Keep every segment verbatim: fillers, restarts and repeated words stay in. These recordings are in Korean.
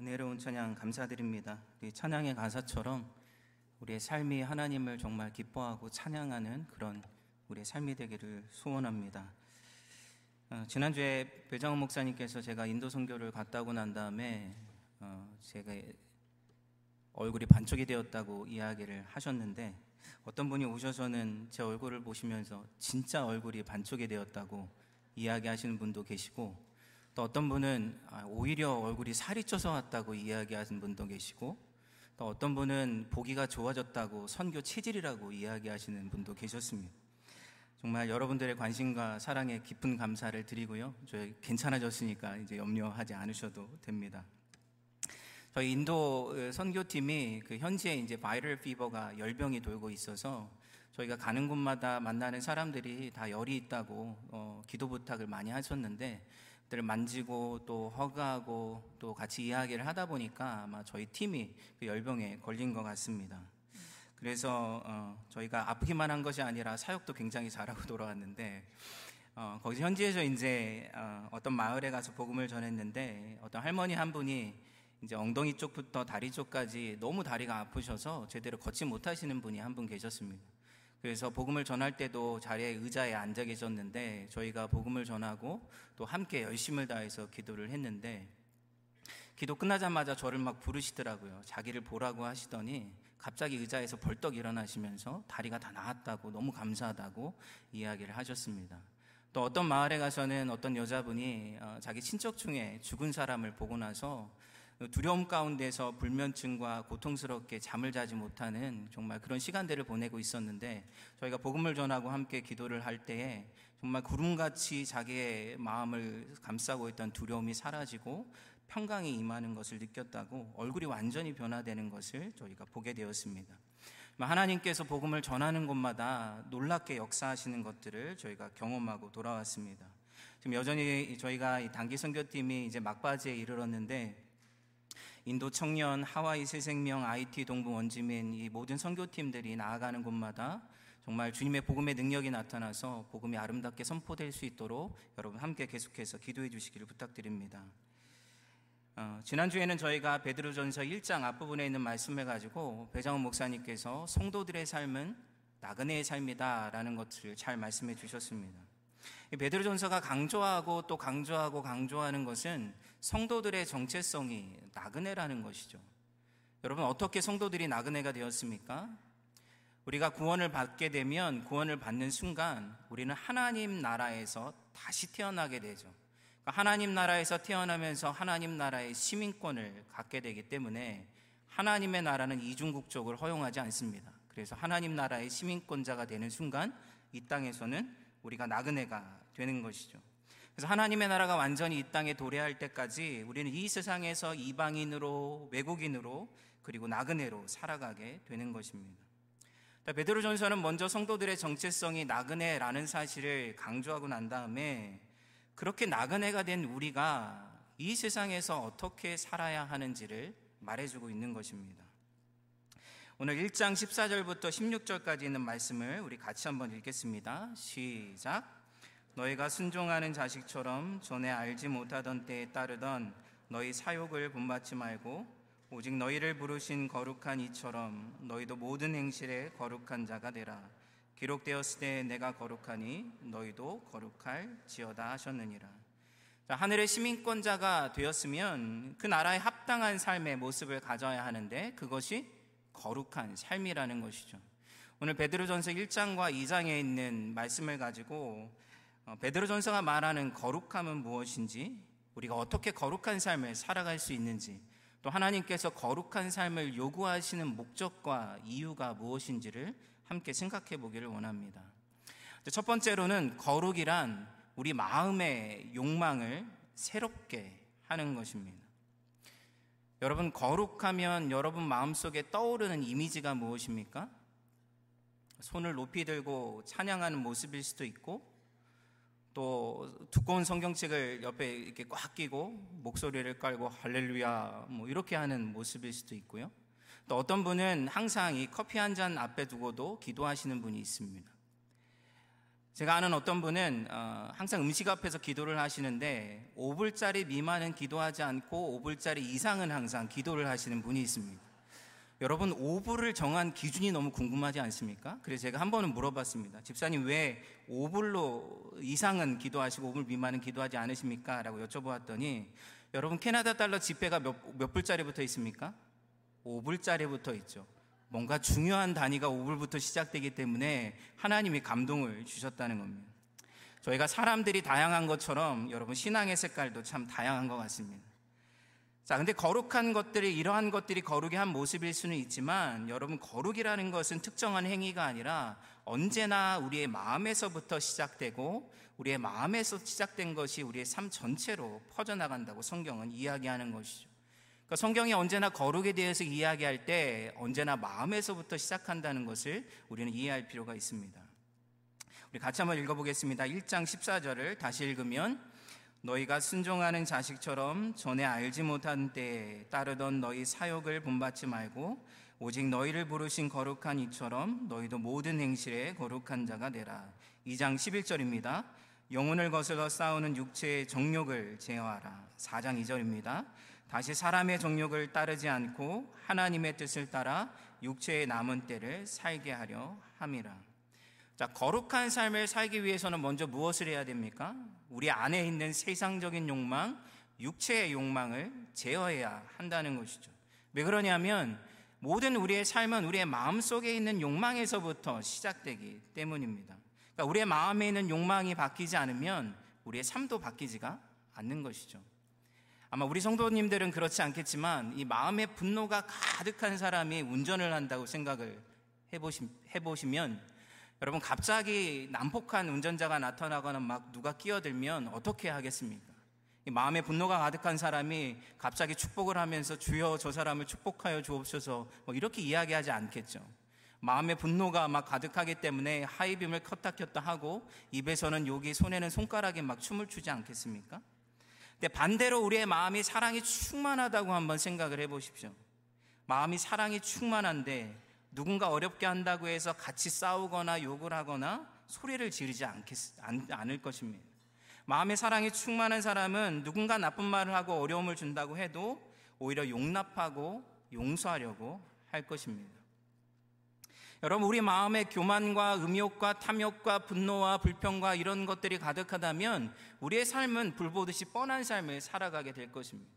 은혜로운 찬양 감사드립니다. 우리 찬양의 가사처럼 우리의 삶이 하나님을 정말 기뻐하고 찬양하는 그런 우리의 삶이 되기를 소원합니다. 어, 지난주에 배장훈 목사님께서 제가 인도 선교를 갔다고 난 다음에 어, 제가 얼굴이 반쪽이 되었다고 이야기를 하셨는데, 어떤 분이 오셔서는 제 얼굴을 보시면서 진짜 얼굴이 반쪽이 되었다고 이야기하시는 분도 계시고, 또 어떤 분은 오히려 얼굴이 살이 쪄서 왔다고 이야기하시는 분도 계시고, 또 어떤 분은 보기가 좋아졌다고 선교 체질이라고 이야기하시는 분도 계셨습니다. 정말 여러분들의 관심과 사랑에 깊은 감사를 드리고요, 저희 괜찮아졌으니까 이제 염려하지 않으셔도 됩니다. 저희 인도 선교팀이 그 현지에 이제 바이럴 피버가 열병이 돌고 있어서 저희가 가는 곳마다 만나는 사람들이 다 열이 있다고 어, 기도 부탁을 많이 하셨는데, 들을 만지고 또 허가하고 또 같이 이야기를 하다 보니까 아마 저희 팀이 그 열병에 걸린 것 같습니다. 그래서 어, 저희가 아프기만 한 것이 아니라 사역도 굉장히 잘하고 돌아왔는데, 어, 거기서 현지에서 이제 어, 어떤 마을에 가서 복음을 전했는데, 어떤 할머니 한 분이 이제 엉덩이 쪽부터 다리 쪽까지 너무 다리가 아프셔서 제대로 걷지 못하시는 분이 한 분 계셨습니다. 그래서 복음을 전할 때도 자리에 의자에 앉아 계셨는데, 저희가 복음을 전하고 또 함께 열심을 다해서 기도를 했는데, 기도 끝나자마자 저를 막 부르시더라고요. 자기를 보라고 하시더니 갑자기 의자에서 벌떡 일어나시면서 다리가 다 나았다고 너무 감사하다고 이야기를 하셨습니다. 또 어떤 마을에 가서는 어떤 여자분이 자기 친척 중에 죽은 사람을 보고 나서 두려움 가운데서 불면증과 고통스럽게 잠을 자지 못하는 정말 그런 시간들을 보내고 있었는데, 저희가 복음을 전하고 함께 기도를 할 때에 정말 구름같이 자기의 마음을 감싸고 있던 두려움이 사라지고 평강이 임하는 것을 느꼈다고, 얼굴이 완전히 변화되는 것을 저희가 보게 되었습니다. 하나님께서 복음을 전하는 곳마다 놀랍게 역사하시는 것들을 저희가 경험하고 돌아왔습니다. 지금 여전히 저희가 단기 선교팀이 이제 막바지에 이르렀는데, 인도 청년, 하와이 새생명, 아이티 동부 원주민, 이 모든 선교팀들이 나아가는 곳마다 정말 주님의 복음의 능력이 나타나서 복음이 아름답게 선포될 수 있도록 여러분 함께 계속해서 기도해 주시기를 부탁드립니다. 어, 지난주에는 저희가 베드로전서 일 장 앞부분에 있는 말씀을 가지고 배장훈 목사님께서 성도들의 삶은 나그네의 삶이다 라는 것을 잘 말씀해 주셨습니다. 베드로전서가 강조하고 또 강조하고 강조하는 것은 성도들의 정체성이 나그네라는 것이죠. 여러분, 어떻게 성도들이 나그네가 되었습니까? 우리가 구원을 받게 되면, 구원을 받는 순간 우리는 하나님 나라에서 다시 태어나게 되죠. 하나님 나라에서 태어나면서 하나님 나라의 시민권을 갖게 되기 때문에 하나님의 나라는 이중국적을 허용하지 않습니다. 그래서 하나님 나라의 시민권자가 되는 순간 이 땅에서는 우리가 나그네가 되는 것이죠. 그래서 하나님의 나라가 완전히 이 땅에 도래할 때까지 우리는 이 세상에서 이방인으로, 외국인으로, 그리고 나그네로 살아가게 되는 것입니다. 베드로전서는 먼저 성도들의 정체성이 나그네라는 사실을 강조하고 난 다음에, 그렇게 나그네가 된 우리가 이 세상에서 어떻게 살아야 하는지를 말해주고 있는 것입니다. 오늘 일 장 십사 절부터 십육 절까지 있는 말씀을 우리 같이 한번 읽겠습니다. 시작. 너희가 순종하는 자식처럼 전에 알지 못하던 때에 따르던 너희 사욕을 본받지 말고 오직 너희를 부르신 거룩한 이처럼 너희도 모든 행실에 거룩한 자가 되라. 기록되었을 때 내가 거룩하니 너희도 거룩할지어다 하셨느니라. 자, 하늘의 시민권자가 되었으면 그 나라에 합당한 삶의 모습을 가져야 하는데, 그것이 거룩한 삶이라는 것이죠. 오늘 베드로전서 일 장과 이 장에 있는 말씀을 가지고 베드로전서가 말하는 거룩함은 무엇인지, 우리가 어떻게 거룩한 삶을 살아갈 수 있는지, 또 하나님께서 거룩한 삶을 요구하시는 목적과 이유가 무엇인지를 함께 생각해 보기를 원합니다. 첫 번째로는 거룩이란 우리 마음의 욕망을 새롭게 하는 것입니다. 여러분, 거룩하면 여러분 마음속에 떠오르는 이미지가 무엇입니까? 손을 높이 들고 찬양하는 모습일 수도 있고, 또 두꺼운 성경책을 옆에 이렇게 꽉 끼고 목소리를 깔고 할렐루야 뭐 이렇게 하는 모습일 수도 있고요. 또 어떤 분은 항상 이 커피 한 잔 앞에 두고도 기도하시는 분이 있습니다. 제가 아는 어떤 분은 어, 항상 음식 앞에서 기도를 하시는데 오 불짜리 미만은 기도하지 않고 오 불짜리 이상은 항상 기도를 하시는 분이 있습니다. 여러분, 오 불을 정한 기준이 너무 궁금하지 않습니까? 그래서 제가 한 번은 물어봤습니다. 집사님, 왜 오 불로 이상은 기도하시고 오 불 미만은 기도하지 않으십니까? 라고 여쭤보았더니, 여러분, 캐나다 달러 지폐가 몇, 몇 불짜리부터 있습니까? 오 불짜리부터 있죠. 뭔가 중요한 단위가 오 불부터 시작되기 때문에 하나님이 감동을 주셨다는 겁니다. 저희가 사람들이 다양한 것처럼 여러분 신앙의 색깔도 참 다양한 것 같습니다. 자, 근데 거룩한 것들이, 이러한 것들이 거룩의 한 모습일 수는 있지만, 여러분 거룩이라는 것은 특정한 행위가 아니라 언제나 우리의 마음에서부터 시작되고, 우리의 마음에서 시작된 것이 우리의 삶 전체로 퍼져나간다고 성경은 이야기하는 것이죠. 그러니까 성경이 언제나 거룩에 대해서 이야기할 때 언제나 마음에서부터 시작한다는 것을 우리는 이해할 필요가 있습니다. 우리 같이 한번 읽어보겠습니다. 일 장 십사 절을 다시 읽으면, 너희가 순종하는 자식처럼 전에 알지 못한 때에 따르던 너희 사욕을 본받지 말고 오직 너희를 부르신 거룩한 이처럼 너희도 모든 행실에 거룩한 자가 되라. 이 장 십일 절입니다. 영혼을 거슬러 싸우는 육체의 정욕을 제어하라. 사 장 이 절입니다. 다시 사람의 정욕을 따르지 않고 하나님의 뜻을 따라 육체의 남은 때를 살게 하려 함이라. 자, 거룩한 삶을 살기 위해서는 먼저 무엇을 해야 됩니까? 우리 안에 있는 세상적인 욕망, 육체의 욕망을 제어해야 한다는 것이죠. 왜 그러냐면 모든 우리의 삶은 우리의 마음속에 있는 욕망에서부터 시작되기 때문입니다. 그러니까 우리의 마음에 있는 욕망이 바뀌지 않으면 우리의 삶도 바뀌지가 않는 것이죠. 아마 우리 성도님들은 그렇지 않겠지만 이 마음의 분노가 가득한 사람이 운전을 한다고 생각을 해보시, 해보시면 여러분, 갑자기 난폭한 운전자가 나타나거나 막 누가 끼어들면 어떻게 하겠습니까? 이 마음의 분노가 가득한 사람이 갑자기 축복을 하면서 주여 저 사람을 축복하여 주옵소서 뭐 이렇게 이야기하지 않겠죠. 마음의 분노가 막 가득하기 때문에 하이빔을 켰다 켰다 하고 입에서는 욕이, 손에는 손가락에 막 춤을 추지 않겠습니까? 근데 반대로 우리의 마음이 사랑이 충만하다고 한번 생각을 해보십시오. 마음이 사랑이 충만한데 누군가 어렵게 한다고 해서 같이 싸우거나 욕을 하거나 소리를 지르지 않겠, 안, 않을 것입니다. 마음의 사랑이 충만한 사람은 누군가 나쁜 말을 하고 어려움을 준다고 해도 오히려 용납하고 용서하려고 할 것입니다. 여러분, 우리 마음에 교만과 음욕과 탐욕과 분노와 불평과 이런 것들이 가득하다면 우리의 삶은 불보듯이 뻔한 삶을 살아가게 될 것입니다.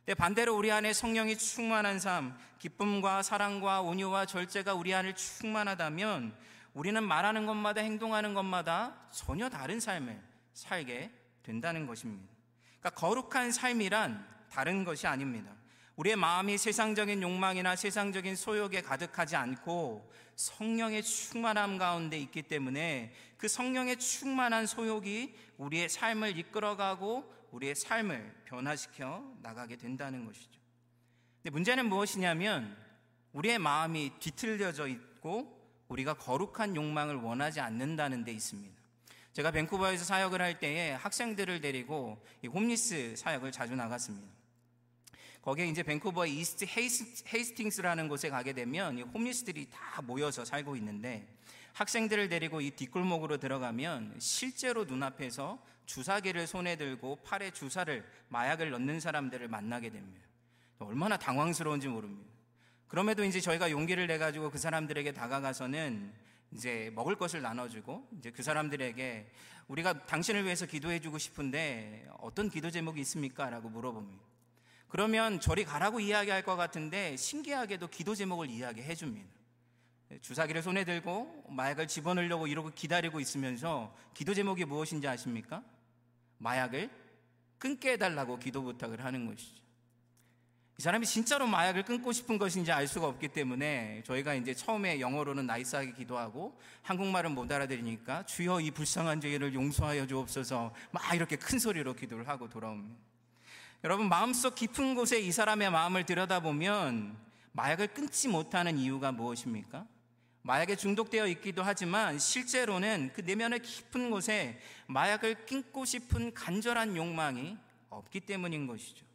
근데 반대로 우리 안에 성령이 충만한 삶, 기쁨과 사랑과 온유와 절제가 우리 안에 충만하다면 우리는 말하는 것마다 행동하는 것마다 전혀 다른 삶을 살게 된다는 것입니다. 그러니까 거룩한 삶이란 다른 것이 아닙니다. 우리의 마음이 세상적인 욕망이나 세상적인 소욕에 가득하지 않고 성령의 충만함 가운데 있기 때문에 그 성령의 충만한 소욕이 우리의 삶을 이끌어가고 우리의 삶을 변화시켜 나가게 된다는 것이죠. 근데 문제는 무엇이냐면 우리의 마음이 뒤틀려져 있고 우리가 거룩한 욕망을 원하지 않는다는 데 있습니다. 제가 밴쿠버에서 사역을 할 때에 학생들을 데리고 이 홈리스 사역을 자주 나갔습니다. 거기에 이제 밴쿠버의 이스트 헤이스팅스라는 곳에 가게 되면 이 홈리스들이 다 모여서 살고 있는데 학생들을 데리고 이 뒷골목으로 들어가면 실제로 눈앞에서 주사기를 손에 들고 팔에 주사를, 마약을 넣는 사람들을 만나게 됩니다. 얼마나 당황스러운지 모릅니다. 그럼에도 이제 저희가 용기를 내가지고 그 사람들에게 다가가서는 이제 먹을 것을 나눠주고 이제 그 사람들에게 우리가 당신을 위해서 기도해주고 싶은데 어떤 기도 제목이 있습니까? 라고 물어봅니다. 그러면 저리 가라고 이야기할 것 같은데 신기하게도 기도 제목을 이야기해 줍니다. 주사기를 손에 들고 마약을 집어넣으려고 이러고 기다리고 있으면서 기도 제목이 무엇인지 아십니까? 마약을 끊게 해달라고 기도 부탁을 하는 것이죠. 이 사람이 진짜로 마약을 끊고 싶은 것인지 알 수가 없기 때문에 저희가 이제 처음에 영어로는 나이스하게 기도하고 한국말은 못 알아들으니까 주여 이 불쌍한 죄를 용서하여 주옵소서 막 이렇게 큰 소리로 기도를 하고 돌아옵니다. 여러분, 마음속 깊은 곳에 이 사람의 마음을 들여다보면 마약을 끊지 못하는 이유가 무엇입니까? 마약에 중독되어 있기도 하지만 실제로는 그 내면의 깊은 곳에 마약을 끊고 싶은 간절한 욕망이 없기 때문인 것이죠.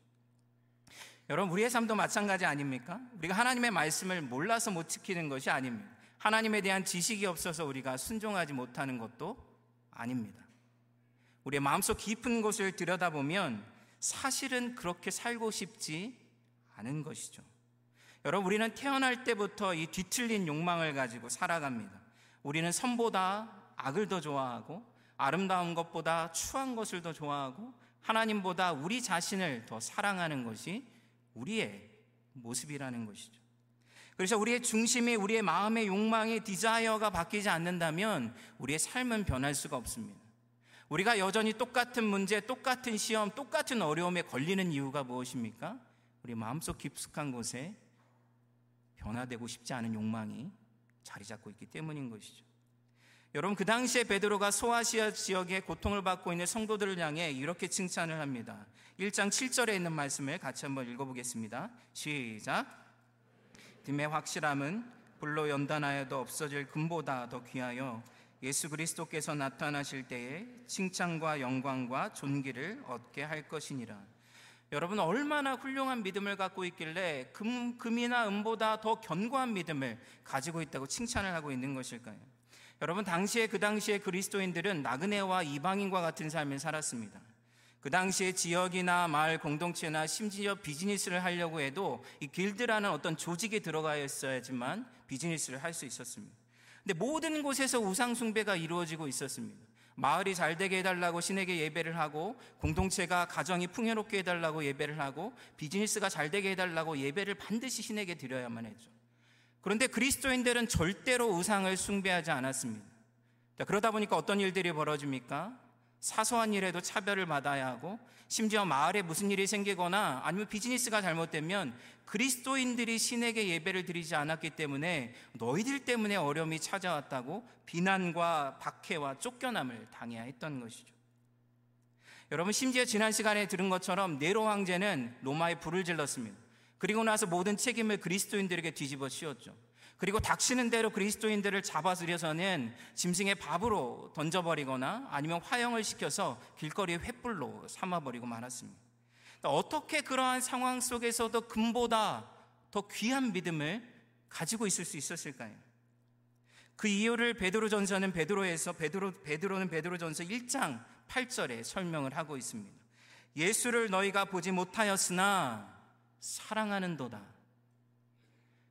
여러분, 우리의 삶도 마찬가지 아닙니까? 우리가 하나님의 말씀을 몰라서 못 지키는 것이 아닙니다. 하나님에 대한 지식이 없어서 우리가 순종하지 못하는 것도 아닙니다. 우리의 마음속 깊은 곳을 들여다보면 사실은 그렇게 살고 싶지 않은 것이죠. 여러분, 우리는 태어날 때부터 이 뒤틀린 욕망을 가지고 살아갑니다. 우리는 선보다 악을 더 좋아하고, 아름다운 것보다 추한 것을 더 좋아하고, 하나님보다 우리 자신을 더 사랑하는 것이 우리의 모습이라는 것이죠. 그래서 우리의 중심이, 우리의 마음의 욕망이, 디자이어가 바뀌지 않는다면 우리의 삶은 변할 수가 없습니다. 우리가 여전히 똑같은 문제, 똑같은 시험, 똑같은 어려움에 걸리는 이유가 무엇입니까? 우리 마음속 깊숙한 곳에 변화되고 싶지 않은 욕망이 자리 잡고 있기 때문인 것이죠. 여러분, 그 당시에 베드로가 소아시아 지역에 고통을 받고 있는 성도들을 향해 이렇게 칭찬을 합니다. 일 장 칠 절에 있는 말씀을 같이 한번 읽어보겠습니다. 시작. 믿음의 확실함은 불로 연단하여도 없어질 금보다 더 귀하여 예수 그리스도께서 나타나실 때에 칭찬과 영광과 존귀를 얻게 할 것이니라. 여러분, 얼마나 훌륭한 믿음을 갖고 있길래 금, 금이나 은보다 더 견고한 믿음을 가지고 있다고 칭찬을 하고 있는 것일까요? 여러분, 당시에 그 당시에 그리스도인들은 나그네와 이방인과 같은 삶을 살았습니다. 그 당시에 지역이나 마을 공동체나 심지어 비즈니스를 하려고 해도 이 길드라는 어떤 조직에 들어가 있어야지만 비즈니스를 할 수 있었습니다. 근데 모든 곳에서 우상 숭배가 이루어지고 있었습니다. 마을이 잘 되게 해달라고 신에게 예배를 하고, 공동체가 가정이 풍요롭게 해달라고 예배를 하고, 비즈니스가 잘 되게 해달라고 예배를 반드시 신에게 드려야만 했죠. 그런데 그리스도인들은 절대로 우상을 숭배하지 않았습니다. 자, 그러다 보니까 어떤 일들이 벌어집니까? 사소한 일에도 차별을 받아야 하고, 심지어 마을에 무슨 일이 생기거나 아니면 비즈니스가 잘못되면 그리스도인들이 신에게 예배를 드리지 않았기 때문에 너희들 때문에 어려움이 찾아왔다고 비난과 박해와 쫓겨남을 당해야 했던 것이죠. 여러분, 심지어 지난 시간에 들은 것처럼 네로 황제는 로마에 불을 질렀습니다. 그리고 나서 모든 책임을 그리스도인들에게 뒤집어 씌웠죠. 그리고 닥치는 대로 그리스도인들을 잡아들여서는 짐승의 밥으로 던져버리거나 아니면 화형을 시켜서 길거리의 횃불로 삼아버리고 말았습니다. 어떻게 그러한 상황 속에서도 금보다 더 귀한 믿음을 가지고 있을 수 있었을까요? 그 이유를 베드로전서는 베드로에서 베드로, 베드로는 베드로전서 일 장 팔 절에 설명을 하고 있습니다. 예수를 너희가 보지 못하였으나 사랑하는도다.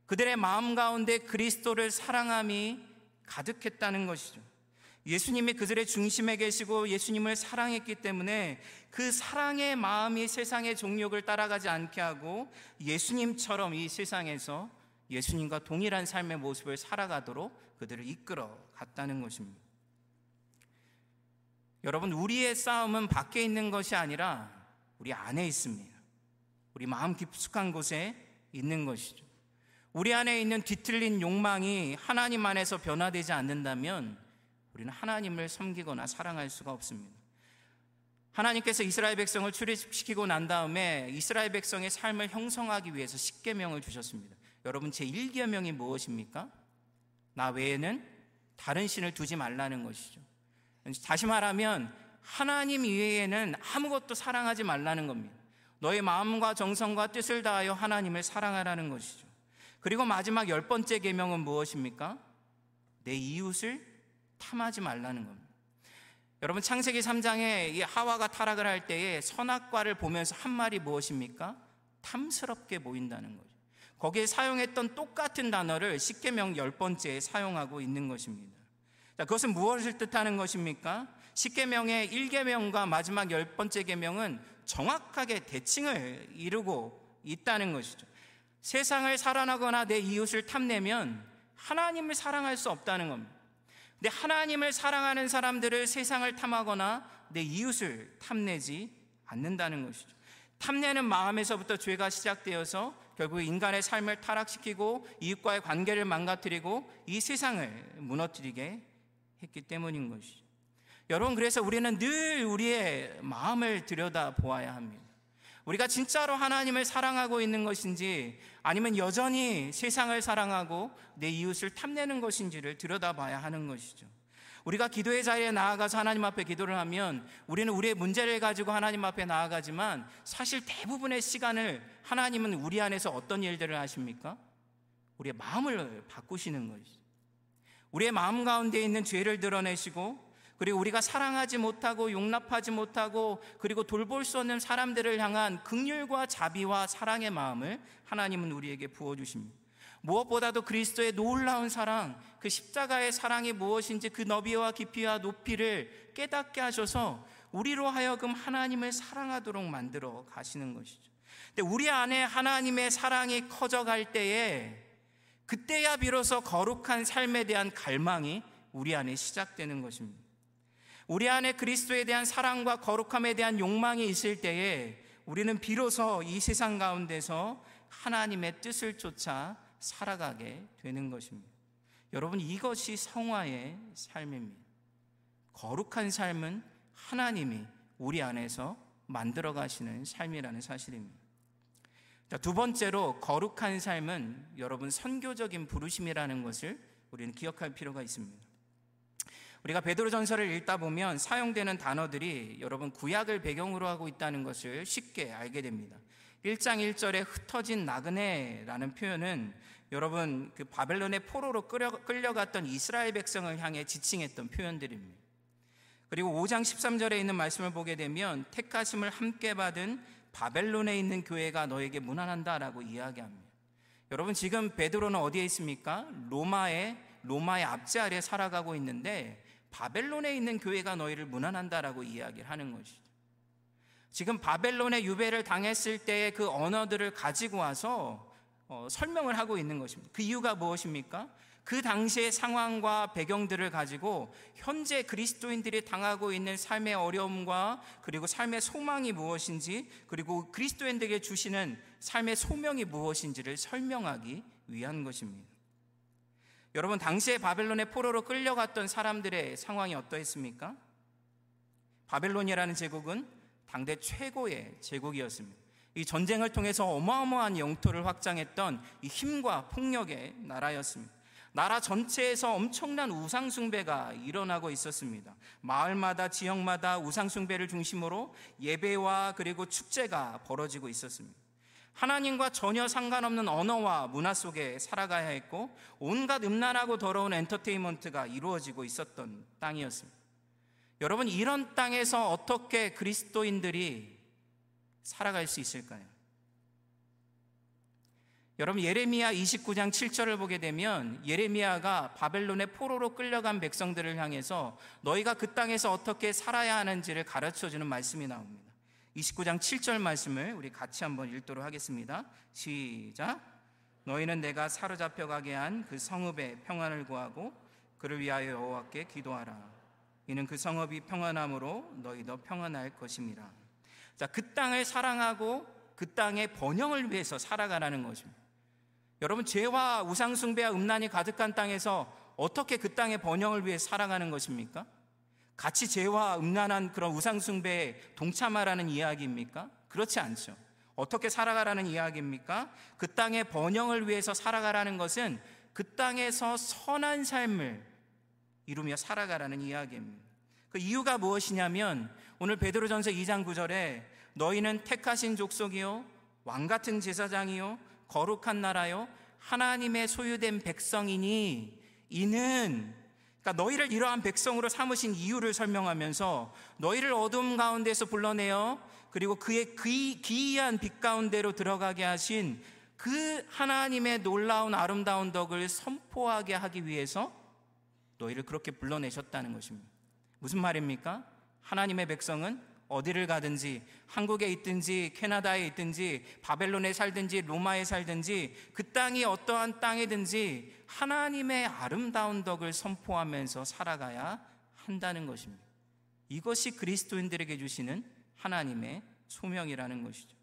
그들의 마음 가운데 그리스도를 사랑함이 가득했다는 것이죠. 예수님이 그들의 중심에 계시고 예수님을 사랑했기 때문에 그 사랑의 마음이 세상의 종욕을 따라가지 않게 하고 예수님처럼 이 세상에서 예수님과 동일한 삶의 모습을 살아가도록 그들을 이끌어 갔다는 것입니다. 여러분, 우리의 싸움은 밖에 있는 것이 아니라 우리 안에 있습니다. 우리 마음 깊숙한 곳에 있는 것이죠. 우리 안에 있는 뒤틀린 욕망이 하나님 안에서 변화되지 않는다면 우리는 하나님을 섬기거나 사랑할 수가 없습니다. 하나님께서 이스라엘 백성을 출애굽시키고 난 다음에 이스라엘 백성의 삶을 형성하기 위해서 십계명을 주셨습니다. 여러분, 제일 계명이 무엇입니까? 나 외에는 다른 신을 두지 말라는 것이죠. 다시 말하면 하나님 외에는 아무것도 사랑하지 말라는 겁니다. 너의 마음과 정성과 뜻을 다하여 하나님을 사랑하라는 것이죠. 그리고 마지막 열 번째 계명은 무엇입니까? 내 이웃을 탐하지 말라는 겁니다. 여러분, 창세기 삼 장에 이 하와가 타락을 할 때에 선악과를 보면서 한 말이 무엇입니까? 탐스럽게 보인다는 거죠. 거기에 사용했던 똑같은 단어를 십계명 열 번째에 사용하고 있는 것입니다. 자, 그것은 무엇을 뜻하는 것입니까? 십계명의 일 계명과 마지막 열 번째 계명은 정확하게 대칭을 이루고 있다는 것이죠. 세상을 사랑하거나 내 이웃을 탐내면 하나님을 사랑할 수 없다는 겁니다. 근데 하나님을 사랑하는 사람들을 세상을 탐하거나 내 이웃을 탐내지 않는다는 것이죠. 탐내는 마음에서부터 죄가 시작되어서 결국 인간의 삶을 타락시키고 이웃과의 관계를 망가뜨리고 이 세상을 무너뜨리게 했기 때문인 것이죠. 여러분, 그래서 우리는 늘 우리의 마음을 들여다보아야 합니다. 우리가 진짜로 하나님을 사랑하고 있는 것인지 아니면 여전히 세상을 사랑하고 내 이웃을 탐내는 것인지를 들여다봐야 하는 것이죠. 우리가 기도의 자리에 나아가서 하나님 앞에 기도를 하면 우리는 우리의 문제를 가지고 하나님 앞에 나아가지만 사실 대부분의 시간을 하나님은 우리 안에서 어떤 일들을 하십니까? 우리의 마음을 바꾸시는 것이죠. 우리의 마음 가운데 있는 죄를 드러내시고 그리고 우리가 사랑하지 못하고 용납하지 못하고 그리고 돌볼 수 없는 사람들을 향한 긍휼과 자비와 사랑의 마음을 하나님은 우리에게 부어주십니다. 무엇보다도 그리스도의 놀라운 사랑, 그 십자가의 사랑이 무엇인지 그 너비와 깊이와 높이를 깨닫게 하셔서 우리로 하여금 하나님을 사랑하도록 만들어 가시는 것이죠. 근데 우리 안에 하나님의 사랑이 커져갈 때에 그때야 비로소 거룩한 삶에 대한 갈망이 우리 안에 시작되는 것입니다. 우리 안에 그리스도에 대한 사랑과 거룩함에 대한 욕망이 있을 때에 우리는 비로소 이 세상 가운데서 하나님의 뜻을 쫓아 살아가게 되는 것입니다. 여러분, 이것이 성화의 삶입니다. 거룩한 삶은 하나님이 우리 안에서 만들어 가시는 삶이라는 사실입니다. 자, 두 번째로 거룩한 삶은 여러분 선교적인 부르심이라는 것을 우리는 기억할 필요가 있습니다. 우리가 베드로전서를 읽다 보면 사용되는 단어들이 여러분 구약을 배경으로 하고 있다는 것을 쉽게 알게 됩니다. 일 장 일 절에 흩어진 나그네라는 표현은 여러분 그 바벨론의 포로로 끌려, 끌려갔던 이스라엘 백성을 향해 지칭했던 표현들입니다. 그리고 오 장 십삼 절에 있는 말씀을 보게 되면 택하심을 함께 받은 바벨론에 있는 교회가 너에게 문안한다라고 이야기합니다. 여러분, 지금 베드로는 어디에 있습니까? 로마의 로마의 압제 아래 살아가고 있는데 바벨론에 있는 교회가 너희를 문안한다라고 이야기를 하는 것이죠. 지금 바벨론의 유배를 당했을 때의 그 언어들을 가지고 와서 어, 설명을 하고 있는 것입니다. 그 이유가 무엇입니까? 그 당시의 상황과 배경들을 가지고 현재 그리스도인들이 당하고 있는 삶의 어려움과 그리고 삶의 소망이 무엇인지 그리고 그리스도인들에게 주시는 삶의 소명이 무엇인지를 설명하기 위한 것입니다. 여러분, 당시에 바벨론의 포로로 끌려갔던 사람들의 상황이 어떠했습니까? 바벨론이라는 제국은 당대 최고의 제국이었습니다. 이 전쟁을 통해서 어마어마한 영토를 확장했던 이 힘과 폭력의 나라였습니다. 나라 전체에서 엄청난 우상숭배가 일어나고 있었습니다. 마을마다 지역마다 우상숭배를 중심으로 예배와 그리고 축제가 벌어지고 있었습니다. 하나님과 전혀 상관없는 언어와 문화 속에 살아가야 했고 온갖 음란하고 더러운 엔터테인먼트가 이루어지고 있었던 땅이었습니다. 여러분, 이런 땅에서 어떻게 그리스도인들이 살아갈 수 있을까요? 여러분, 예레미야 이십구 장 칠 절을 보게 되면 예레미야가 바벨론의 포로로 끌려간 백성들을 향해서 너희가 그 땅에서 어떻게 살아야 하는지를 가르쳐주는 말씀이 나옵니다. 이십구 장 칠 절 말씀을 우리 같이 한번 읽도록 하겠습니다. 시작! 너희는 내가 사로잡혀가게 한 그 성읍에 평안을 구하고 그를 위하여 여호와께 기도하라. 이는 그 성읍이 평안함으로 너희도 평안할 것입니다. 자, 그 땅을 사랑하고 그 땅의 번영을 위해서 살아가라는 것입니다. 여러분, 죄와 우상숭배와 음란이 가득한 땅에서 어떻게 그 땅의 번영을 위해 살아가는 것입니까? 같이 죄와 음란한 그런 우상숭배에 동참하라는 이야기입니까? 그렇지 않죠. 어떻게 살아가라는 이야기입니까? 그 땅의 번영을 위해서 살아가라는 것은 그 땅에서 선한 삶을 이루며 살아가라는 이야기입니다. 그 이유가 무엇이냐면 오늘 베드로전서 이 장 구 절에 너희는 택하신 족속이요 왕같은 제사장이요 거룩한 나라요 하나님의 소유된 백성이니 이는, 그러니까 너희를 이러한 백성으로 삼으신 이유를 설명하면서 너희를 어둠 가운데서 불러내어 그리고 그의 기, 기이한 빛 가운데로 들어가게 하신 그 하나님의 놀라운 아름다운 덕을 선포하게 하기 위해서 너희를 그렇게 불러내셨다는 것입니다. 무슨 말입니까? 하나님의 백성은 어디를 가든지, 한국에 있든지 캐나다에 있든지 바벨론에 살든지 로마에 살든지 그 땅이 어떠한 땅이든지 하나님의 아름다운 덕을 선포하면서 살아가야 한다는 것입니다. 이것이 그리스도인들에게 주시는 하나님의 소명이라는 것이죠.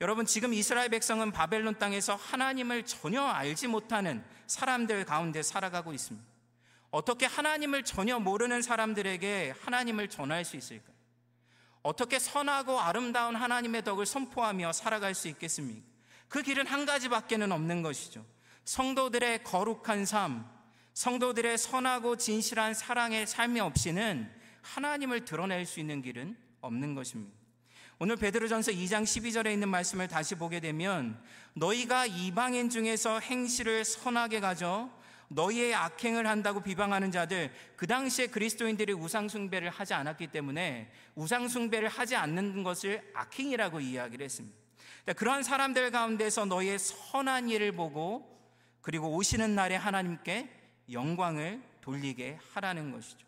여러분, 지금 이스라엘 백성은 바벨론 땅에서 하나님을 전혀 알지 못하는 사람들 가운데 살아가고 있습니다. 어떻게 하나님을 전혀 모르는 사람들에게 하나님을 전할 수 있을까요? 어떻게 선하고 아름다운 하나님의 덕을 선포하며 살아갈 수 있겠습니까? 그 길은 한 가지밖에는 없는 것이죠. 성도들의 거룩한 삶, 성도들의 선하고 진실한 사랑의 삶이 없이는 하나님을 드러낼 수 있는 길은 없는 것입니다. 오늘 베드로전서 이 장 십이 절에 있는 말씀을 다시 보게 되면 너희가 이방인 중에서 행실을 선하게 가져 너희의 악행을 한다고 비방하는 자들, 그 당시에 그리스도인들이 우상 숭배를 하지 않았기 때문에 우상 숭배를 하지 않는 것을 악행이라고 이야기를 했습니다. 그러한 사람들 가운데서 너희의 선한 일을 보고 그리고 오시는 날에 하나님께 영광을 돌리게 하라는 것이죠.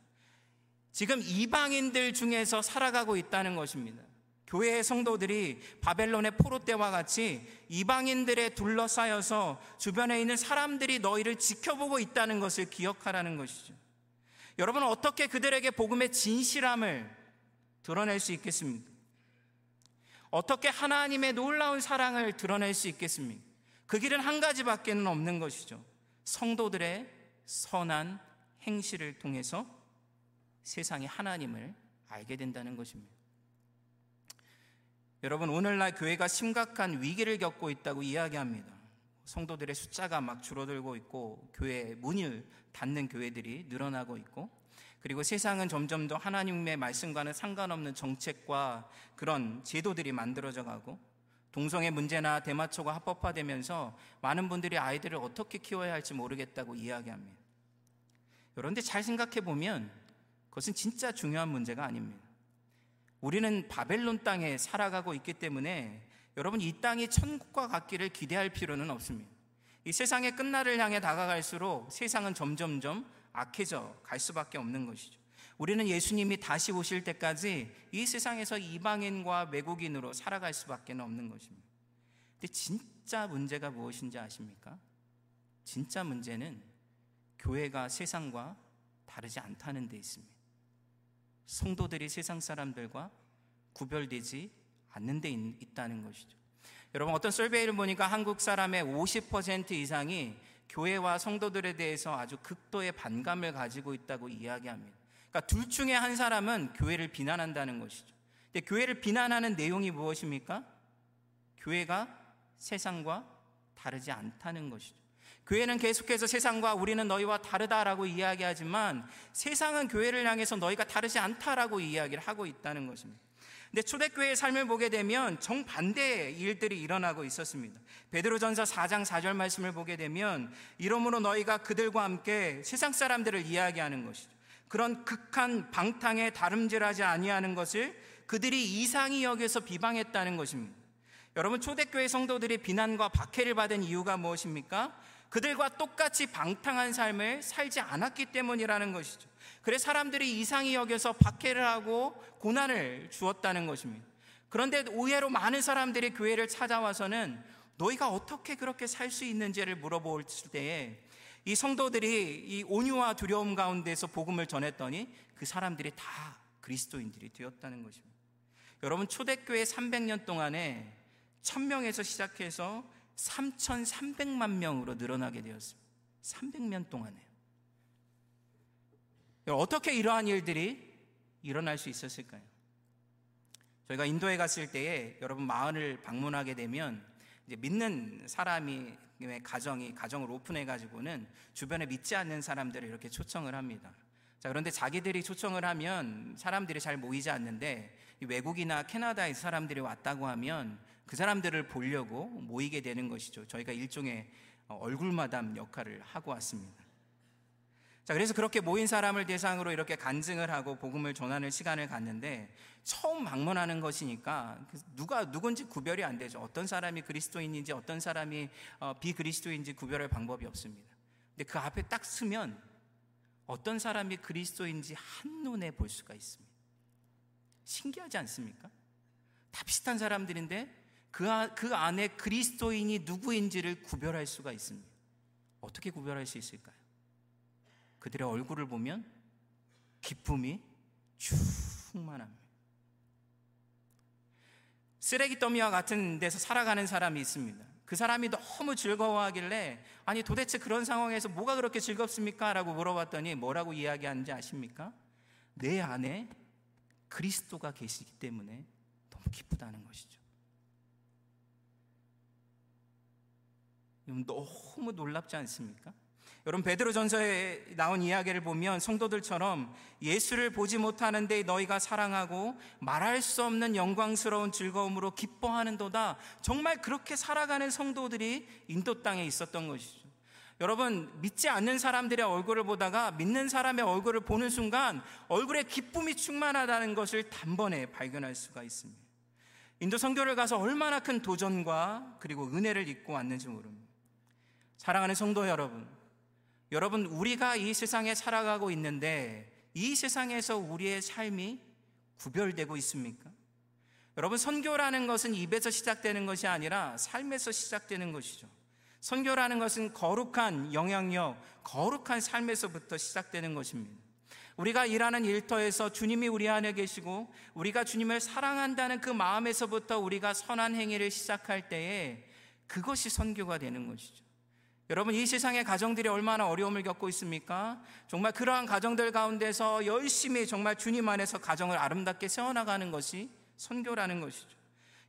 지금 이방인들 중에서 살아가고 있다는 것입니다. 교회의 성도들이 바벨론의 포로 때와 같이 이방인들에 둘러싸여서 주변에 있는 사람들이 너희를 지켜보고 있다는 것을 기억하라는 것이죠. 여러분은 어떻게 그들에게 복음의 진실함을 드러낼 수 있겠습니까? 어떻게 하나님의 놀라운 사랑을 드러낼 수 있겠습니까? 그 길은 한 가지밖에 없는 것이죠. 성도들의 선한 행실을 통해서 세상의 하나님을 알게 된다는 것입니다. 여러분, 오늘날 교회가 심각한 위기를 겪고 있다고 이야기합니다. 성도들의 숫자가 막 줄어들고 있고, 교회 문을 닫는 교회들이 늘어나고 있고, 그리고 세상은 점점 더 하나님의 말씀과는 상관없는 정책과 그런 제도들이 만들어져 가고, 동성애 문제나 대마초가 합법화되면서 많은 분들이 아이들을 어떻게 키워야 할지 모르겠다고 이야기합니다. 그런데 잘 생각해 보면 그것은 진짜 중요한 문제가 아닙니다. 우리는 바벨론 땅에 살아가고 있기 때문에 여러분, 이 땅이 천국과 같기를 기대할 필요는 없습니다. 이 세상의 끝날을 향해 다가갈수록 세상은 점점점 악해져 갈 수밖에 없는 것이죠. 우리는 예수님이 다시 오실 때까지 이 세상에서 이방인과 외국인으로 살아갈 수밖에 없는 것입니다. 근데 진짜 문제가 무엇인지 아십니까? 진짜 문제는 교회가 세상과 다르지 않다는 데 있습니다. 성도들이 세상 사람들과 구별되지 않는 데 있다는 것이죠. 여러분, 어떤 설베이를 보니까 한국 사람의 오십 퍼센트 이상이 교회와 성도들에 대해서 아주 극도의 반감을 가지고 있다고 이야기합니다. 그러니까 둘 중에 한 사람은 교회를 비난한다는 것이죠. 근데 교회를 비난하는 내용이 무엇입니까? 교회가 세상과 다르지 않다는 것이죠. 교회는 계속해서 세상과 우리는 너희와 다르다라고 이야기하지만 세상은 교회를 향해서 너희가 다르지 않다라고 이야기를 하고 있다는 것입니다. 근데 초대교회의 삶을 보게 되면 정반대의 일들이 일어나고 있었습니다. 베드로전서 사 장 사 절 말씀을 보게 되면 이러므로 너희가 그들과 함께 세상 사람들을 이야기하는 것이죠. 그런 극한 방탕에 다름질하지 아니하는 것을 그들이 이상히 여겨서 비방했다는 것입니다. 여러분, 초대교회 성도들이 비난과 박해를 받은 이유가 무엇입니까? 그들과 똑같이 방탕한 삶을 살지 않았기 때문이라는 것이죠. 그래서 사람들이 이상히 여겨서 박해를 하고 고난을 주었다는 것입니다. 그런데 의외로 많은 사람들이 교회를 찾아와서는 너희가 어떻게 그렇게 살 수 있는지를 물어볼 때에 이 성도들이 이 온유와 두려움 가운데서 복음을 전했더니 그 사람들이 다 그리스도인들이 되었다는 것입니다. 여러분, 초대교회 삼백 년 동안에 천 명에서 시작해서 삼천삼백만 명으로 늘어나게 되었습니다. 삼백 년 동안에. 어떻게 이러한 일들이 일어날 수 있었을까요? 저희가 인도에 갔을 때에 여러분, 마을을 방문하게 되면 이제 믿는 사람이 가정이 가정을 오픈해가지고는 주변에 믿지 않는 사람들을 이렇게 초청을 합니다. 자, 그런데 자기들이 초청을 하면 사람들이 잘 모이지 않는데 외국이나 캐나다에서 사람들이 왔다고 하면 그 사람들을 보려고 모이게 되는 것이죠. 저희가 일종의 얼굴마담 역할을 하고 왔습니다. 자, 그래서 그렇게 모인 사람을 대상으로 이렇게 간증을 하고 복음을 전하는 시간을 갖는데 처음 방문하는 것이니까 누가 누군지 구별이 안 되죠. 어떤 사람이 그리스도인인지 어떤 사람이 비그리스도인인지 구별할 방법이 없습니다. 근데 그 앞에 딱 서면 어떤 사람이 그리스도인지 한눈에 볼 수가 있습니다. 신기하지 않습니까? 다 비슷한 사람들인데 그, 그 안에 그리스도인이 누구인지를 구별할 수가 있습니다. 어떻게 구별할 수 있을까요? 그들의 얼굴을 보면 기쁨이 충만합니다. 쓰레기 더미와 같은 데서 살아가는 사람이 있습니다. 그 사람이 너무 즐거워하길래 아니 도대체 그런 상황에서 뭐가 그렇게 즐겁습니까? 라고 물어봤더니 뭐라고 이야기하는지 아십니까? 내 안에 그리스도가 계시기 때문에 너무 기쁘다는 것이죠. 너무 놀랍지 않습니까? 여러분, 베드로전서에 나온 이야기를 보면 성도들처럼 예수를 보지 못하는데 너희가 사랑하고 말할 수 없는 영광스러운 즐거움으로 기뻐하는도다. 정말 그렇게 살아가는 성도들이 인도 땅에 있었던 것이죠. 여러분, 믿지 않는 사람들의 얼굴을 보다가 믿는 사람의 얼굴을 보는 순간 얼굴에 기쁨이 충만하다는 것을 단번에 발견할 수가 있습니다. 인도 선교를 가서 얼마나 큰 도전과 그리고 은혜를 입고 왔는지 모릅니다. 사랑하는 성도 여러분, 여러분 우리가 이 세상에 살아가고 있는데 이 세상에서 우리의 삶이 구별되고 있습니까? 여러분, 선교라는 것은 입에서 시작되는 것이 아니라 삶에서 시작되는 것이죠. 선교라는 것은 거룩한 영향력, 거룩한 삶에서부터 시작되는 것입니다. 우리가 일하는 일터에서 주님이 우리 안에 계시고 우리가 주님을 사랑한다는 그 마음에서부터 우리가 선한 행위를 시작할 때에 그것이 선교가 되는 것이죠. 여러분, 이 세상의 가정들이 얼마나 어려움을 겪고 있습니까? 정말 그러한 가정들 가운데서 열심히 정말 주님 안에서 가정을 아름답게 세워나가는 것이 선교라는 것이죠.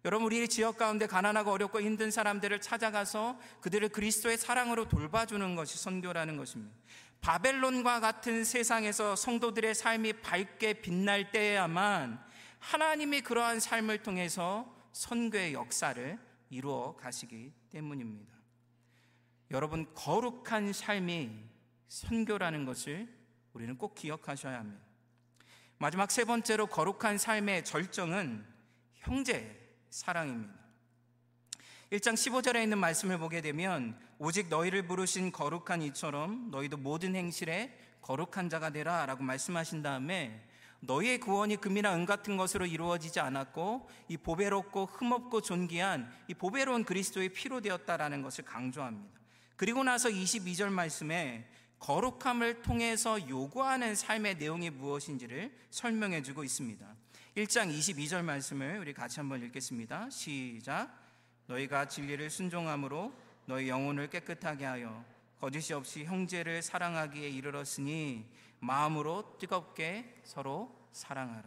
여러분, 우리 지역 가운데 가난하고 어렵고 힘든 사람들을 찾아가서 그들을 그리스도의 사랑으로 돌봐주는 것이 선교라는 것입니다. 바벨론과 같은 세상에서 성도들의 삶이 밝게 빛날 때에야만 하나님이 그러한 삶을 통해서 선교의 역사를 이루어 가시기 때문입니다. 여러분, 거룩한 삶이 선교라는 것을 우리는 꼭 기억하셔야 합니다. 마지막 세 번째로 거룩한 삶의 절정은 형제 사랑입니다. 일 장 십오 절에 있는 말씀을 보게 되면 오직 너희를 부르신 거룩한 이처럼 너희도 모든 행실에 거룩한 자가 되라 라고 말씀하신 다음에 너희의 구원이 금이나 은 같은 것으로 이루어지지 않았고 이 보배롭고 흠없고 존귀한 이 보배로운 그리스도의 피로 되었다라는 것을 강조합니다. 그리고 나서 이십이 절 말씀에 거룩함을 통해서 요구하는 삶의 내용이 무엇인지를 설명해 주고 있습니다. 일 장 이십이 절 말씀을 우리 같이 한번 읽겠습니다. 시작. 너희가 진리를 순종함으로 너희 영혼을 깨끗하게 하여 거짓이 없이 형제를 사랑하기에 이르렀으니 마음으로 뜨겁게 서로 사랑하라.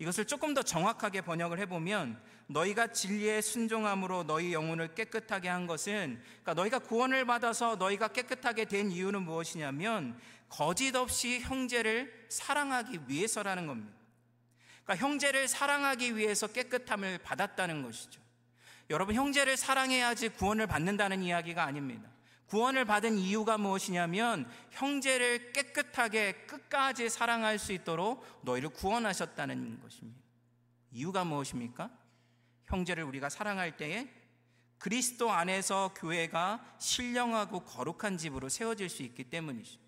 이것을 조금 더 정확하게 번역을 해보면 너희가 진리에 순종함으로 너희 영혼을 깨끗하게 한 것은, 그러니까 너희가 구원을 받아서 너희가 깨끗하게 된 이유는 무엇이냐면 거짓 없이 형제를 사랑하기 위해서라는 겁니다. 그러니까 형제를 사랑하기 위해서 깨끗함을 받았다는 것이죠. 여러분, 형제를 사랑해야지 구원을 받는다는 이야기가 아닙니다. 구원을 받은 이유가 무엇이냐면 형제를 깨끗하게 끝까지 사랑할 수 있도록 너희를 구원하셨다는 것입니다. 이유가 무엇입니까? 형제를 우리가 사랑할 때에 그리스도 안에서 교회가 신령하고 거룩한 집으로 세워질 수 있기 때문이죠.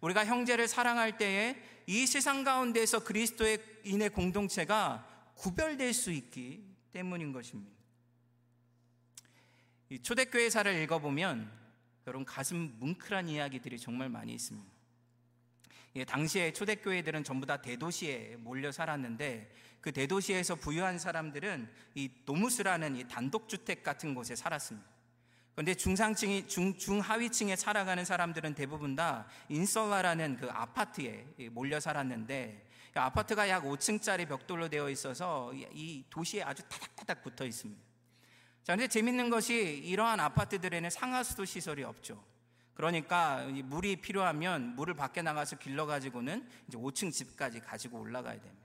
우리가 형제를 사랑할 때에 이 세상 가운데서 그리스도의 인의 공동체가 구별될 수 있기 때문인 것입니다. 이 초대교회사를 읽어보면 여러분, 가슴 뭉클한 이야기들이 정말 많이 있습니다. 예, 당시에 초대교회들은 전부 다 대도시에 몰려 살았는데 그 대도시에서 부유한 사람들은 이 노무스라는 이 단독주택 같은 곳에 살았습니다. 그런데 중상층이 중, 중하위층에 살아가는 사람들은 대부분 다 인설라라는 그 아파트에 몰려 살았는데 아파트가 약 오 층짜리 벽돌로 되어 있어서 이 도시에 아주 타닥타닥 붙어 있습니다. 자, 근데 재밌는 것이 이러한 아파트들에는 상하수도 시설이 없죠. 그러니까 물이 필요하면 물을 밖에 나가서 길러가지고는 이제 오 층 집까지 가지고 올라가야 됩니다.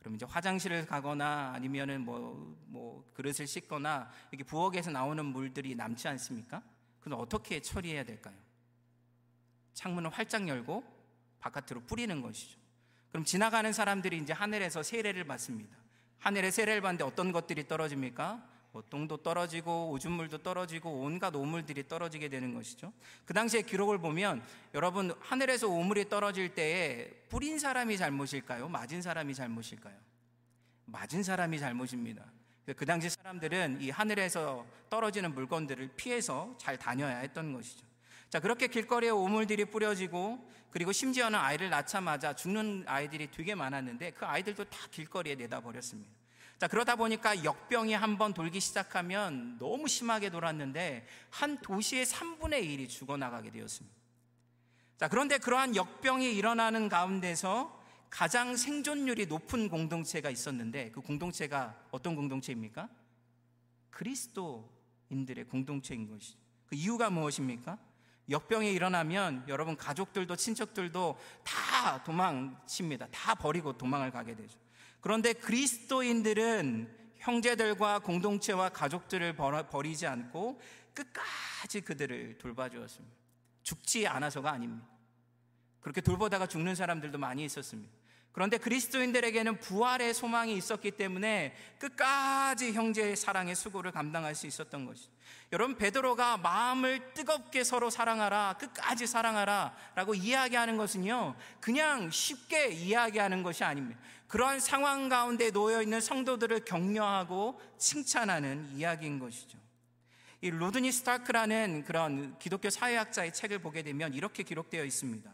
그럼 이제 화장실을 가거나 아니면은 뭐, 뭐 그릇을 씻거나 이렇게 부엌에서 나오는 물들이 남지 않습니까? 그럼 어떻게 처리해야 될까요? 창문을 활짝 열고 바깥으로 뿌리는 것이죠. 그럼 지나가는 사람들이 이제 하늘에서 세례를 받습니다. 하늘에 세례를 받는데 어떤 것들이 떨어집니까? 똥도 떨어지고 오줌물도 떨어지고 온갖 오물들이 떨어지게 되는 것이죠. 그 당시의 기록을 보면 여러분, 하늘에서 오물이 떨어질 때에 뿌린 사람이 잘못일까요? 맞은 사람이 잘못일까요? 맞은 사람이 잘못입니다. 그 당시 사람들은 이 하늘에서 떨어지는 물건들을 피해서 잘 다녀야 했던 것이죠. 자, 그렇게 길거리에 오물들이 뿌려지고 그리고 심지어는 아이를 낳자마자 죽는 아이들이 되게 많았는데 그 아이들도 다 길거리에 내다버렸습니다. 자, 그러다 보니까 역병이 한번 돌기 시작하면 너무 심하게 돌았는데 한 도시의 삼분의 일이 죽어나가게 되었습니다. 자, 그런데 그러한 역병이 일어나는 가운데서 가장 생존율이 높은 공동체가 있었는데 그 공동체가 어떤 공동체입니까? 그리스도인들의 공동체인 것이죠. 그 이유가 무엇입니까? 역병이 일어나면 여러분, 가족들도 친척들도 다 도망칩니다. 다 버리고 도망을 가게 되죠. 그런데 그리스도인들은 형제들과 공동체와 가족들을 버리지 않고 끝까지 그들을 돌봐주었습니다. 죽지 않아서가 아닙니다. 그렇게 돌보다가 죽는 사람들도 많이 있었습니다. 그런데 그리스도인들에게는 부활의 소망이 있었기 때문에 끝까지 형제의 사랑의 수고를 감당할 수 있었던 것이죠. 여러분, 베드로가 마음을 뜨겁게 서로 사랑하라, 끝까지 사랑하라 라고 이야기하는 것은요, 그냥 쉽게 이야기하는 것이 아닙니다. 그러한 상황 가운데 놓여있는 성도들을 격려하고 칭찬하는 이야기인 것이죠. 이 로드니 스타크라는 그런 기독교 사회학자의 책을 보게 되면 이렇게 기록되어 있습니다.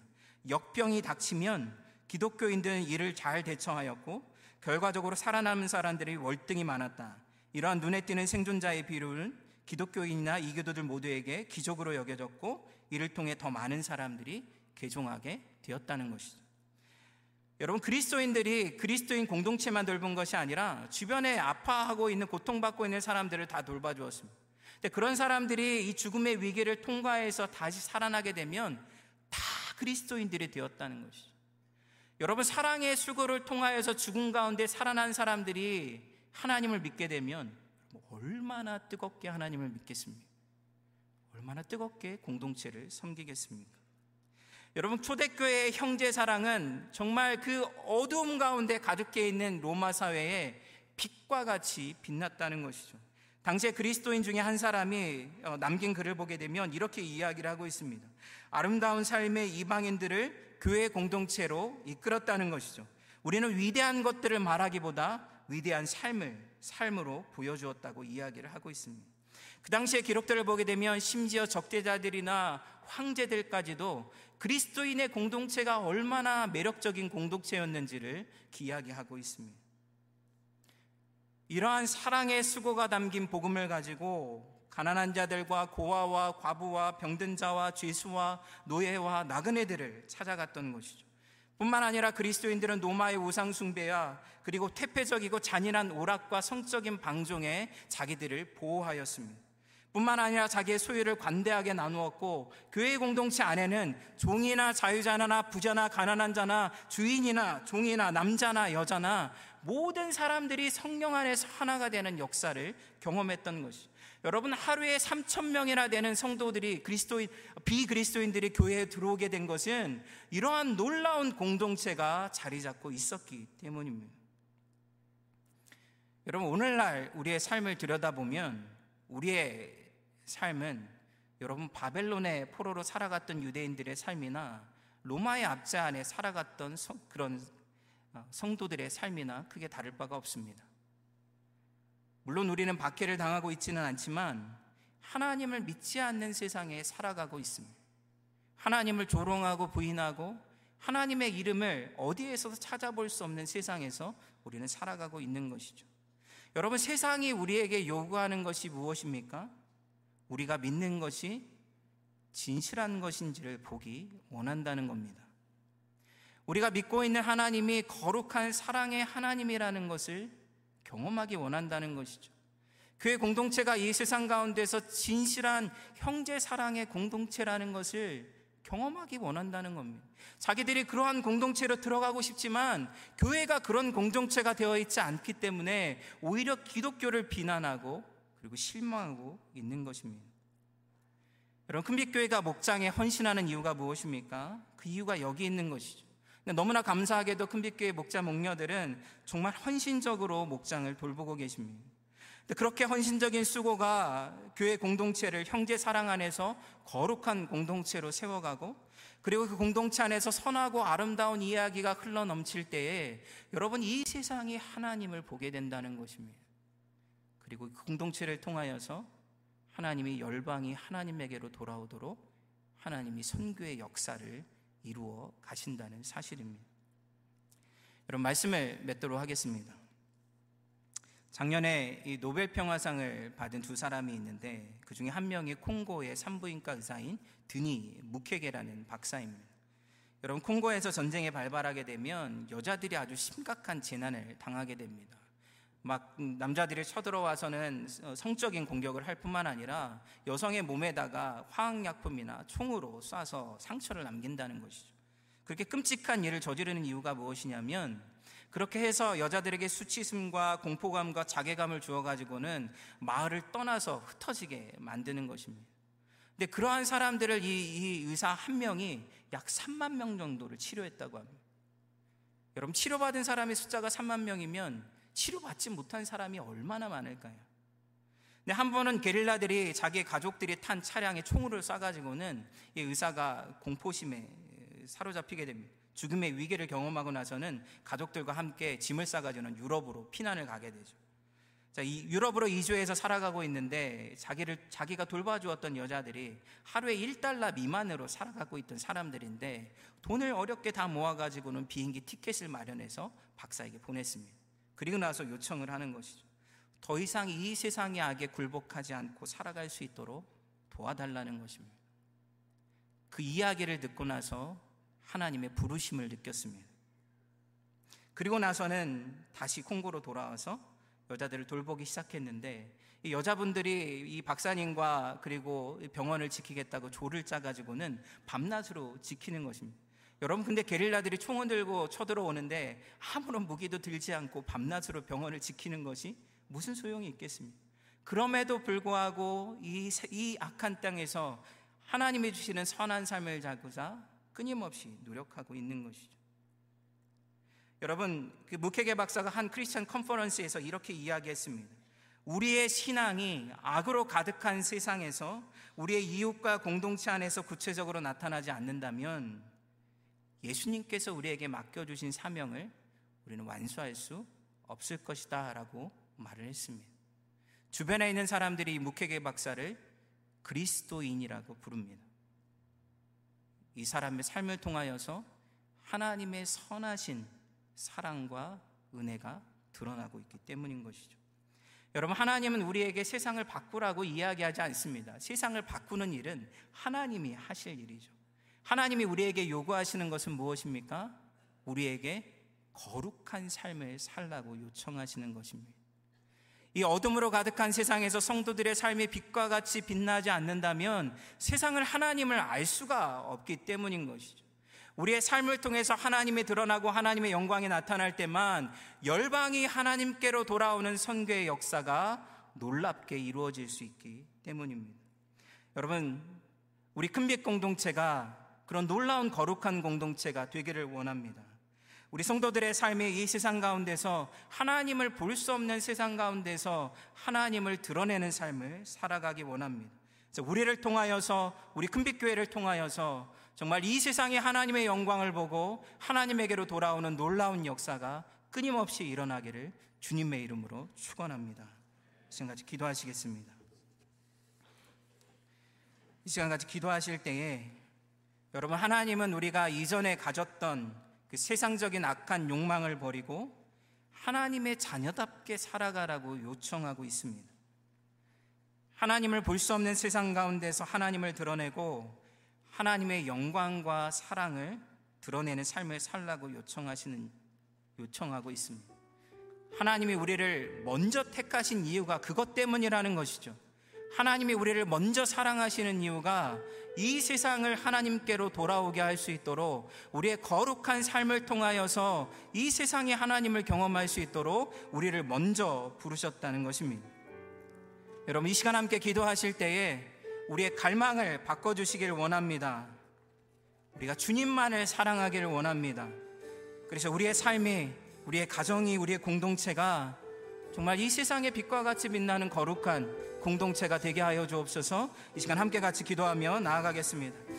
역병이 닥치면 기독교인들은 이를 잘 대처하였고 결과적으로 살아남은 사람들이 월등히 많았다. 이러한 눈에 띄는 생존자의 비율은 기독교인이나 이교도들 모두에게 기적으로 여겨졌고 이를 통해 더 많은 사람들이 개종하게 되었다는 것이죠. 여러분, 그리스도인들이 그리스도인 공동체만 돌본 것이 아니라 주변에 아파하고 있는, 고통받고 있는 사람들을 다 돌봐주었습니다. 근데 그런 사람들이 이 죽음의 위기를 통과해서 다시 살아나게 되면 다 그리스도인들이 되었다는 것이죠. 여러분, 사랑의 수고를 통하여서 죽음 가운데 살아난 사람들이 하나님을 믿게 되면 얼마나 뜨겁게 하나님을 믿겠습니까? 얼마나 뜨겁게 공동체를 섬기겠습니까? 여러분, 초대교회의 형제 사랑은 정말 그 어두움 가운데 가득해 있는 로마 사회에 빛과 같이 빛났다는 것이죠. 당시에 그리스도인 중에 한 사람이 남긴 글을 보게 되면 이렇게 이야기를 하고 있습니다. 아름다운 삶의 이방인들을 교회 공동체로 이끌었다는 것이죠. 우리는 위대한 것들을 말하기보다 위대한 삶을 삶으로 보여주었다고 이야기를 하고 있습니다. 그 당시의 기록들을 보게 되면 심지어 적대자들이나 황제들까지도 그리스도인의 공동체가 얼마나 매력적인 공동체였는지를 이야기하고 있습니다. 이러한 사랑의 수고가 담긴 복음을 가지고 가난한 자들과 고아와 과부와 병든 자와 죄수와 노예와 나그네들을 찾아갔던 것이죠. 뿐만 아니라 그리스도인들은 노마의 우상 숭배와 그리고 퇴폐적이고 잔인한 오락과 성적인 방종에 자기들을 보호하였습니다. 뿐만 아니라 자기의 소유를 관대하게 나누었고 교회 공동체 안에는 종이나 자유자나 부자나 가난한 자나 주인이나 종이나 남자나 여자나 모든 사람들이 성령 안에서 하나가 되는 역사를 경험했던 것이죠. 여러분, 하루에 삼천 명이나 되는 성도들이 그리스도인, 비그리스도인들이 교회에 들어오게 된 것은 이러한 놀라운 공동체가 자리 잡고 있었기 때문입니다. 여러분, 오늘날 우리의 삶을 들여다보면 우리의 삶은 여러분 바벨론의 포로로 살아갔던 유대인들의 삶이나 로마의 압제 안에 살아갔던 성, 그런 성도들의 삶이나 크게 다를 바가 없습니다. 물론 우리는 박해를 당하고 있지는 않지만 하나님을 믿지 않는 세상에 살아가고 있습니다. 하나님을 조롱하고 부인하고 하나님의 이름을 어디에서도 찾아볼 수 없는 세상에서 우리는 살아가고 있는 것이죠. 여러분, 세상이 우리에게 요구하는 것이 무엇입니까? 우리가 믿는 것이 진실한 것인지를 보기 원한다는 겁니다. 우리가 믿고 있는 하나님이 거룩한 사랑의 하나님이라는 것을 경험하기 원한다는 것이죠. 교회 공동체가 이 세상 가운데서 진실한 형제 사랑의 공동체라는 것을 경험하기 원한다는 겁니다. 자기들이 그러한 공동체로 들어가고 싶지만 교회가 그런 공동체가 되어 있지 않기 때문에 오히려 기독교를 비난하고 그리고 실망하고 있는 것입니다. 여러분, 큰빛교회가 목장에 헌신하는 이유가 무엇입니까? 그 이유가 여기 있는 것이죠. 너무나 감사하게도 큰빛교회 목자 목녀들은 정말 헌신적으로 목장을 돌보고 계십니다. 그렇게 헌신적인 수고가 교회 공동체를 형제 사랑 안에서 거룩한 공동체로 세워가고 그리고 그 공동체 안에서 선하고 아름다운 이야기가 흘러넘칠 때에 여러분, 이 세상이 하나님을 보게 된다는 것입니다. 그리고 그 공동체를 통하여서 하나님이 열방이 하나님에게로 돌아오도록 하나님이 선교의 역사를 이루어 가신다는 사실입니다. 여러분, 말씀을 맺도록 하겠습니다. 작년에 이 노벨 평화상을 받은 두 사람이 있는데 그 중에 한 명이 콩고의 산부인과 의사인 드니 무케게라는 박사입니다. 여러분, 콩고에서 전쟁에 발발하게 되면 여자들이 아주 심각한 재난을 당하게 됩니다. 막 남자들이 쳐들어와서는 성적인 공격을 할 뿐만 아니라 여성의 몸에다가 화학약품이나 총으로 쏴서 상처를 남긴다는 것이죠. 그렇게 끔찍한 일을 저지르는 이유가 무엇이냐면 그렇게 해서 여자들에게 수치심과 공포감과 자괴감을 주어가지고는 마을을 떠나서 흩어지게 만드는 것입니다. 근데 그러한 사람들을 이, 이 의사 한 명이 약 삼만 명 정도를 치료했다고 합니다. 여러분, 치료받은 사람의 숫자가 삼만 명이면 치료받지 못한 사람이 얼마나 많을까요? 근데 한 번은 게릴라들이 자기 가족들이 탄 차량에 총을 쏴가지고는 이 의사가 공포심에 사로잡히게 됩니다. 죽음의 위기를 경험하고 나서는 가족들과 함께 짐을 싸가지고는 유럽으로 피난을 가게 되죠. 자, 이 유럽으로 이주해서 살아가고 있는데 자기를, 자기가 돌봐주었던 여자들이 하루에 일 달러 미만으로 살아가고 있던 사람들인데 돈을 어렵게 다 모아가지고는 비행기 티켓을 마련해서 박사에게 보냈습니다. 그리고 나서 요청을 하는 것이죠. 더 이상 이 세상의 악에 굴복하지 않고 살아갈 수 있도록 도와달라는 것입니다. 그 이야기를 듣고 나서 하나님의 부르심을 느꼈습니다. 그리고 나서는 다시 콩고로 돌아와서 여자들을 돌보기 시작했는데, 이 여자분들이 이 박사님과 그리고 병원을 지키겠다고 조를 짜가지고는 밤낮으로 지키는 것입니다. 여러분, 근데 게릴라들이 총을 들고 쳐들어오는데 아무런 무기도 들지 않고 밤낮으로 병원을 지키는 것이 무슨 소용이 있겠습니까? 그럼에도 불구하고 이, 이 악한 땅에서 하나님이 주시는 선한 삶을 자고자 끊임없이 노력하고 있는 것이죠. 여러분, 그 무케게 박사가 한 크리스천 컨퍼런스에서 이렇게 이야기했습니다. 우리의 신앙이 악으로 가득한 세상에서 우리의 이웃과 공동체 안에서 구체적으로 나타나지 않는다면 예수님께서 우리에게 맡겨주신 사명을 우리는 완수할 수 없을 것이다 라고 말을 했습니다. 주변에 있는 사람들이 무케게 박사를 그리스도인이라고 부릅니다. 이 사람의 삶을 통하여서 하나님의 선하신 사랑과 은혜가 드러나고 있기 때문인 것이죠. 여러분, 하나님은 우리에게 세상을 바꾸라고 이야기하지 않습니다. 세상을 바꾸는 일은 하나님이 하실 일이죠. 하나님이 우리에게 요구하시는 것은 무엇입니까? 우리에게 거룩한 삶을 살라고 요청하시는 것입니다. 이 어둠으로 가득한 세상에서 성도들의 삶이 빛과 같이 빛나지 않는다면 세상을 하나님을 알 수가 없기 때문인 것이죠. 우리의 삶을 통해서 하나님이 드러나고 하나님의 영광이 나타날 때만 열방이 하나님께로 돌아오는 선교의 역사가 놀랍게 이루어질 수 있기 때문입니다. 여러분, 우리 큰빛 공동체가 그런 놀라운 거룩한 공동체가 되기를 원합니다. 우리 성도들의 삶이 이 세상 가운데서 하나님을 볼 수 없는 세상 가운데서 하나님을 드러내는 삶을 살아가기 원합니다. 우리를 통하여서, 우리 큰빛교회를 통하여서 정말 이 세상의 하나님의 영광을 보고 하나님에게로 돌아오는 놀라운 역사가 끊임없이 일어나기를 주님의 이름으로 축원합니다. 이 시간까지 기도하시겠습니다. 이 시간까지 기도하실 때에 여러분, 하나님은 우리가 이전에 가졌던 그 세상적인 악한 욕망을 버리고 하나님의 자녀답게 살아가라고 요청하고 있습니다. 하나님을 볼 수 없는 세상 가운데서 하나님을 드러내고 하나님의 영광과 사랑을 드러내는 삶을 살라고 요청하시는, 요청하고 있습니다. 하나님이 우리를 먼저 택하신 이유가 그것 때문이라는 것이죠. 하나님이 우리를 먼저 사랑하시는 이유가 이 세상을 하나님께로 돌아오게 할 수 있도록 우리의 거룩한 삶을 통하여서 이 세상의 하나님을 경험할 수 있도록 우리를 먼저 부르셨다는 것입니다. 여러분, 이 시간 함께 기도하실 때에 우리의 갈망을 바꿔주시길 원합니다. 우리가 주님만을 사랑하기를 원합니다. 그래서 우리의 삶이, 우리의 가정이, 우리의 공동체가 정말 이 세상의 빛과 같이 빛나는 거룩한 공동체가 되게 하여 주옵소서. 이 시간 함께 같이 기도하며 나아가겠습니다.